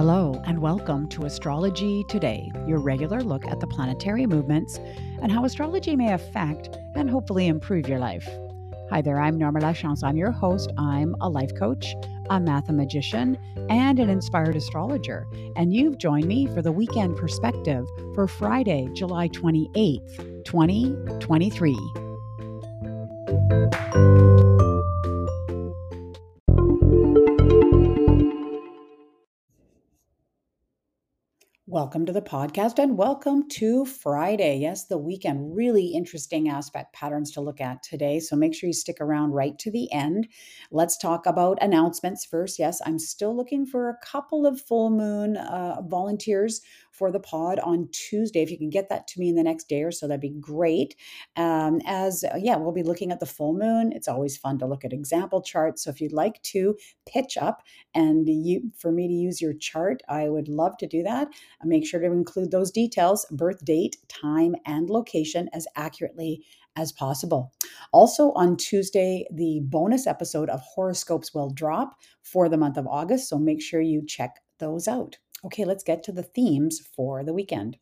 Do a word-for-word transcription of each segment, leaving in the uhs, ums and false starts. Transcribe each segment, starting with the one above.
Hello and welcome to Astrology Today, your regular look at the planetary movements and how astrology may affect and hopefully improve your life. Hi there, I'm Norma Lachance. I'm your host. I'm a life coach, a mathemagician, and an inspired astrologer. And you've joined me for the Weekend Perspective for Friday, July twenty-eighth, twenty twenty-three. Welcome to the podcast and welcome to Friday. Yes, the weekend. Really interesting aspect patterns to look at today. So make sure you stick around right to the end. Let's talk about announcements first. Yes, I'm still looking for a couple of full moon uh, volunteers for the pod on Tuesday. If you can get that to me in the next day or so, that'd be great. Um, as uh, yeah, we'll be looking at the full moon. It's always fun to look at example charts. So if you'd like to pitch up and you, for me to use your chart, I would love to do that. Make sure to include those details, birth date, time, and location as accurately as possible. Also on Tuesday, the bonus episode of Horoscopes will drop for the month of August, so make sure you check those out. Okay, let's get to the themes for the weekend.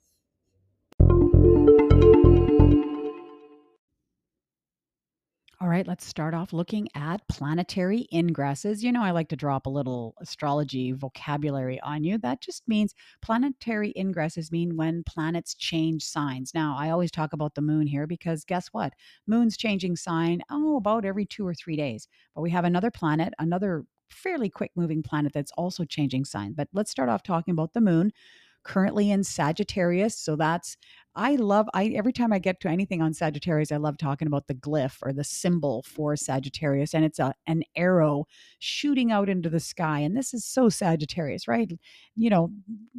All right, let's start off looking at planetary ingresses. You know, I like to drop a little astrology vocabulary on you. That just means planetary ingresses mean when planets change signs. Now, I always talk about the moon here because guess what? Moon's changing sign, oh, about every two or three days. But we have another planet, another fairly quick moving planet that's also changing sign. But let's start off talking about the moon. Currently in Sagittarius. So that's, I love, I every time I get to anything on Sagittarius, I love talking about the glyph or the symbol for Sagittarius. And it's a, an arrow shooting out into the sky. And this is so Sagittarius, right? You know,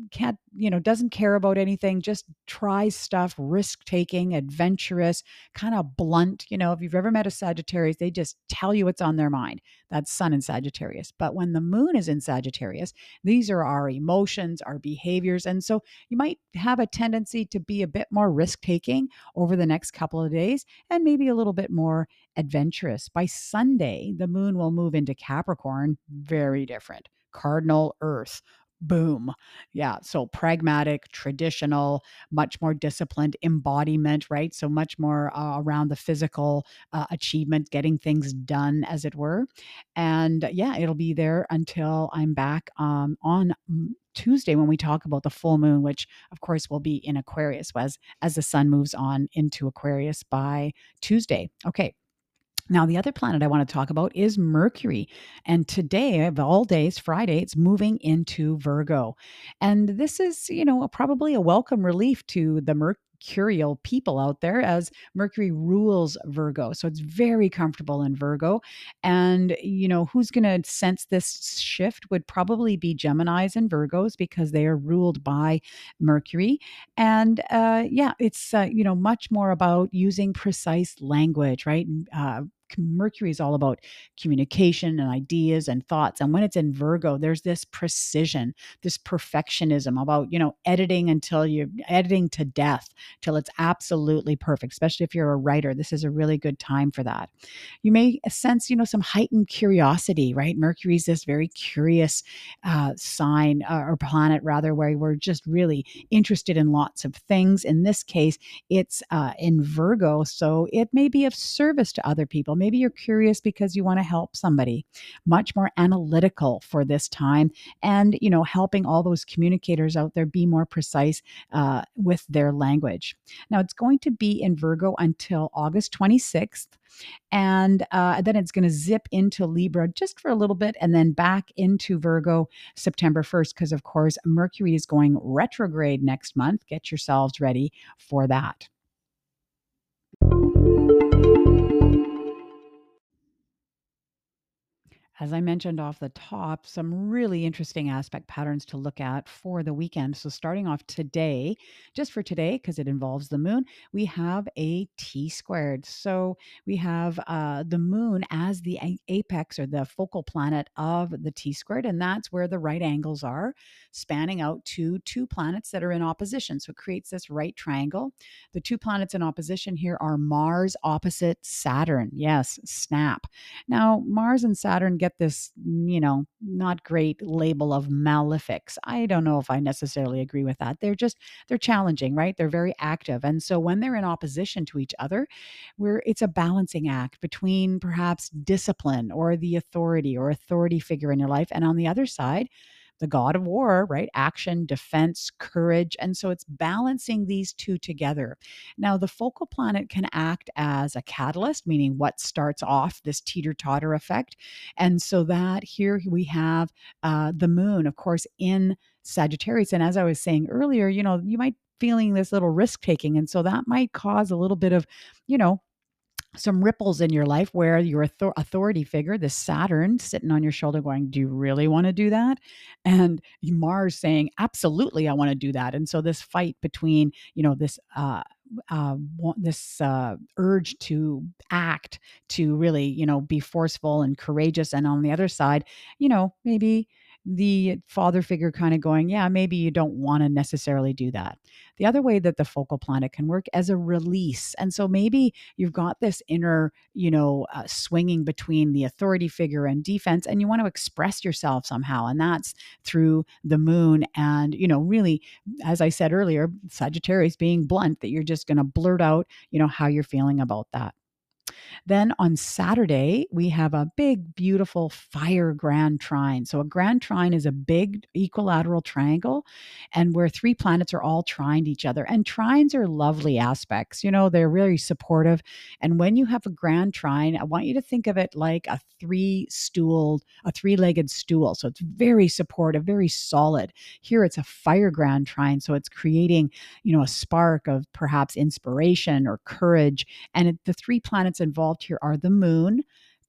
can't, you know, doesn't care about anything, just tries stuff, risk-taking, adventurous, kind of blunt. You know, if you've ever met a Sagittarius, they just tell you what's on their mind. That's sun in Sagittarius. But when the moon is in Sagittarius, these are our emotions, our behaviors. And so you might have a tendency to be a bit more risk-taking over the next couple of days and maybe a little bit more adventurous. By Sunday, the moon will move into Capricorn, very different. Cardinal Earth. Boom. Yeah. So pragmatic, traditional, much more disciplined embodiment, right? So much more uh, around the physical uh, achievement, getting things done, as it were. And yeah, it'll be there until I'm back um, on Tuesday when we talk about the full moon, which of course will be in Aquarius as, as the sun moves on into Aquarius by Tuesday. Okay. Now, the other planet I want to talk about is Mercury. And today, of all days, Friday, it's moving into Virgo. And this is, you know, probably a welcome relief to the Mercury. Mercurial people out there as Mercury rules Virgo. So it's very comfortable in Virgo. And, you know, who's going to sense this shift would probably be Geminis and Virgos because they are ruled by Mercury. And uh, yeah, it's, uh, you know, much more about using precise language, right? Uh, Mercury is all about communication and ideas and thoughts. And when it's in Virgo, there's this precision, this perfectionism about, you know, editing until you're editing to death, till it's absolutely perfect, especially if you're a writer. This is a really good time for that. You may sense, you know, some heightened curiosity, right? Mercury's this very curious uh, sign uh, or planet rather, where we're just really interested in lots of things. In this case, it's uh, in Virgo. So it may be of service to other people. Maybe you're curious because you want to help somebody. Much more analytical for this time and, you know, helping all those communicators out there be more precise uh, with their language. Now, it's going to be in Virgo until August twenty-sixth. And uh, then it's going to zip into Libra just for a little bit and then back into Virgo September first because, of course, Mercury is going retrograde next month. Get yourselves ready for that. As I mentioned off the top, some really interesting aspect patterns to look at for the weekend. So starting off today, just for today, because it involves the moon, we have a T squared. So we have uh, the moon as the apex or the focal planet of the T squared. And that's where the right angles are spanning out to two planets that are in opposition. So it creates this right triangle. The two planets in opposition here are Mars opposite Saturn. Yes, snap. Now, Mars and Saturn get get this, you know, not great label of malefics. I don't know if I necessarily agree with that. They're just, they're challenging, right? They're very active. And so when they're in opposition to each other, we're, it's a balancing act between perhaps discipline or the authority or authority figure in your life. And on the other side, the god of war, right? Action, defense, courage. And so it's balancing these two together. Now, the focal planet can act as a catalyst, meaning what starts off this teeter-totter effect. And so that here we have uh, the moon, of course, in Sagittarius. And as I was saying earlier, you know, you might feeling this little risk-taking. And so that might cause a little bit of, you know, some ripples in your life where your authority figure, the Saturn sitting on your shoulder going, do you really want to do that? And Mars saying, absolutely, I want to do that. And so this fight between, you know, this, uh, uh, this, uh, urge to act, to really, you know, be forceful and courageous. And on the other side, you know, maybe the father figure kind of going, yeah, maybe you don't want to necessarily do that. The other way that the focal planet can work as a release. And so maybe you've got this inner, you know, uh, swinging between the authority figure and defense, and you want to express yourself somehow. And that's through the moon. And, you know, really, as I said earlier, Sagittarius being blunt, that you're just going to blurt out, you know, how you're feeling about that. Then on Saturday, we have a big, beautiful fire grand trine. So a grand trine is a big equilateral triangle, and where three planets are all trined each other. And trines are lovely aspects. You know, they're really supportive. And when you have a grand trine, I want you to think of it like a three-stooled, a three-legged stool. So it's very supportive, very solid. Here it's a fire grand trine. So it's creating, you know, a spark of perhaps inspiration or courage. And it, the three planets involved here are the moon,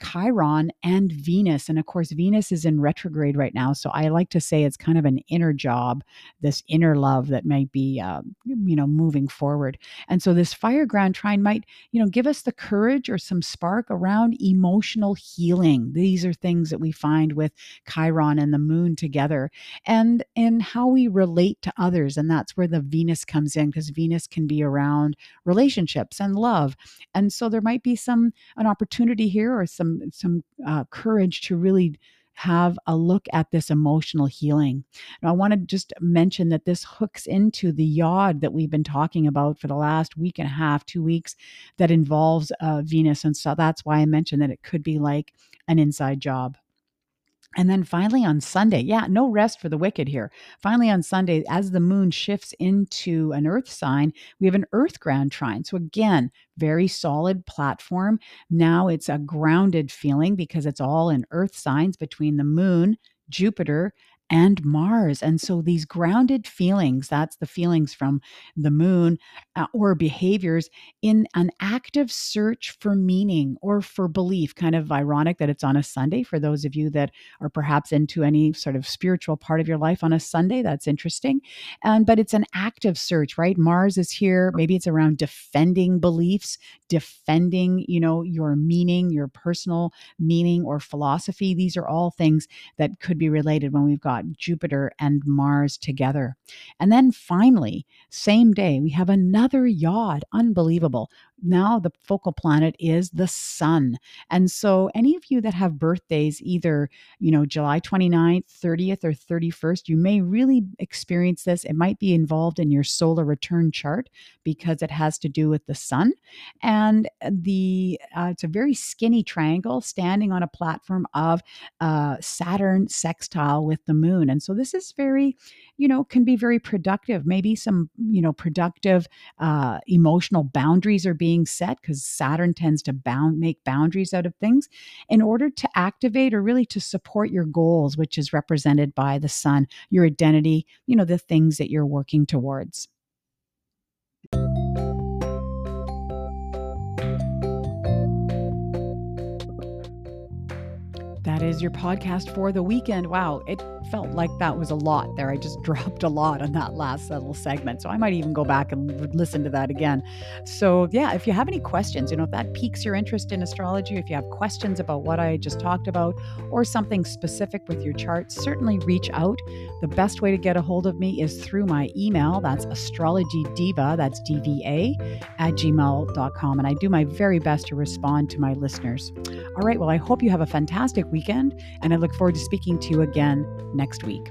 Chiron, and Venus. And of course, Venus is in retrograde right now. So I like to say it's kind of an inner job, this inner love that might be, uh, you know, moving forward. And so this fire grand trine might, you know, give us the courage or some spark around emotional healing. These are things that we find with Chiron and the moon together, and in how we relate to others. And that's where the Venus comes in, because Venus can be around relationships and love. And so there might be some, an opportunity here or some some uh, courage to really have a look at this emotional healing. Now, I want to just mention that this hooks into the yod that we've been talking about for the last week and a half, two weeks, that involves uh, Venus. And so that's why I mentioned that it could be like an inside job. And then finally on Sunday, yeah, no rest for the wicked here. Finally on Sunday, as the moon shifts into an earth sign, we have an earth ground trine. So again, very solid platform. Now it's a grounded feeling because it's all in earth signs between the moon, Jupiter, and Mars. And so these grounded feelings, that's the feelings from the moon uh, or behaviors in an active search for meaning or for belief. Kind of ironic that it's on a Sunday for those of you that are perhaps into any sort of spiritual part of your life on a Sunday. That's interesting. Um, but it's an active search, right? Mars is here. Maybe it's around defending beliefs, defending, you know, your meaning, your personal meaning or philosophy. These are all things that could be related when we've got Jupiter and Mars together. And then finally, same day, we have another yod. Unbelievable. Now the focal planet is the sun. And so any of you that have birthdays, either, you know, July twenty-ninth, thirtieth, or thirty-first, you may really experience this. It might be involved in your solar return chart because it has to do with the sun. And the, uh, it's a very skinny triangle standing on a platform of uh, Saturn sextile with the moon. And so this is very, you know, can be very productive. Maybe some, you know, productive uh, emotional boundaries are being set, because Saturn tends to bound, make boundaries out of things in order to activate or really to support your goals, which is represented by the sun, your identity, you know, the things that you're working towards. That is your podcast for the weekend. Wow, it felt like that was a lot there. I just dropped a lot on that last little segment. So I might even go back and listen to that again. So yeah, if you have any questions, you know, if that piques your interest in astrology, if you have questions about what I just talked about or something specific with your chart, certainly reach out. The best way to get a hold of me is through my email. That's astrologydva, that's D V A, at gmail dot com. And I do my very best to respond to my listeners. All right, well, I hope you have a fantastic weekend, and I look forward to speaking to you again next week.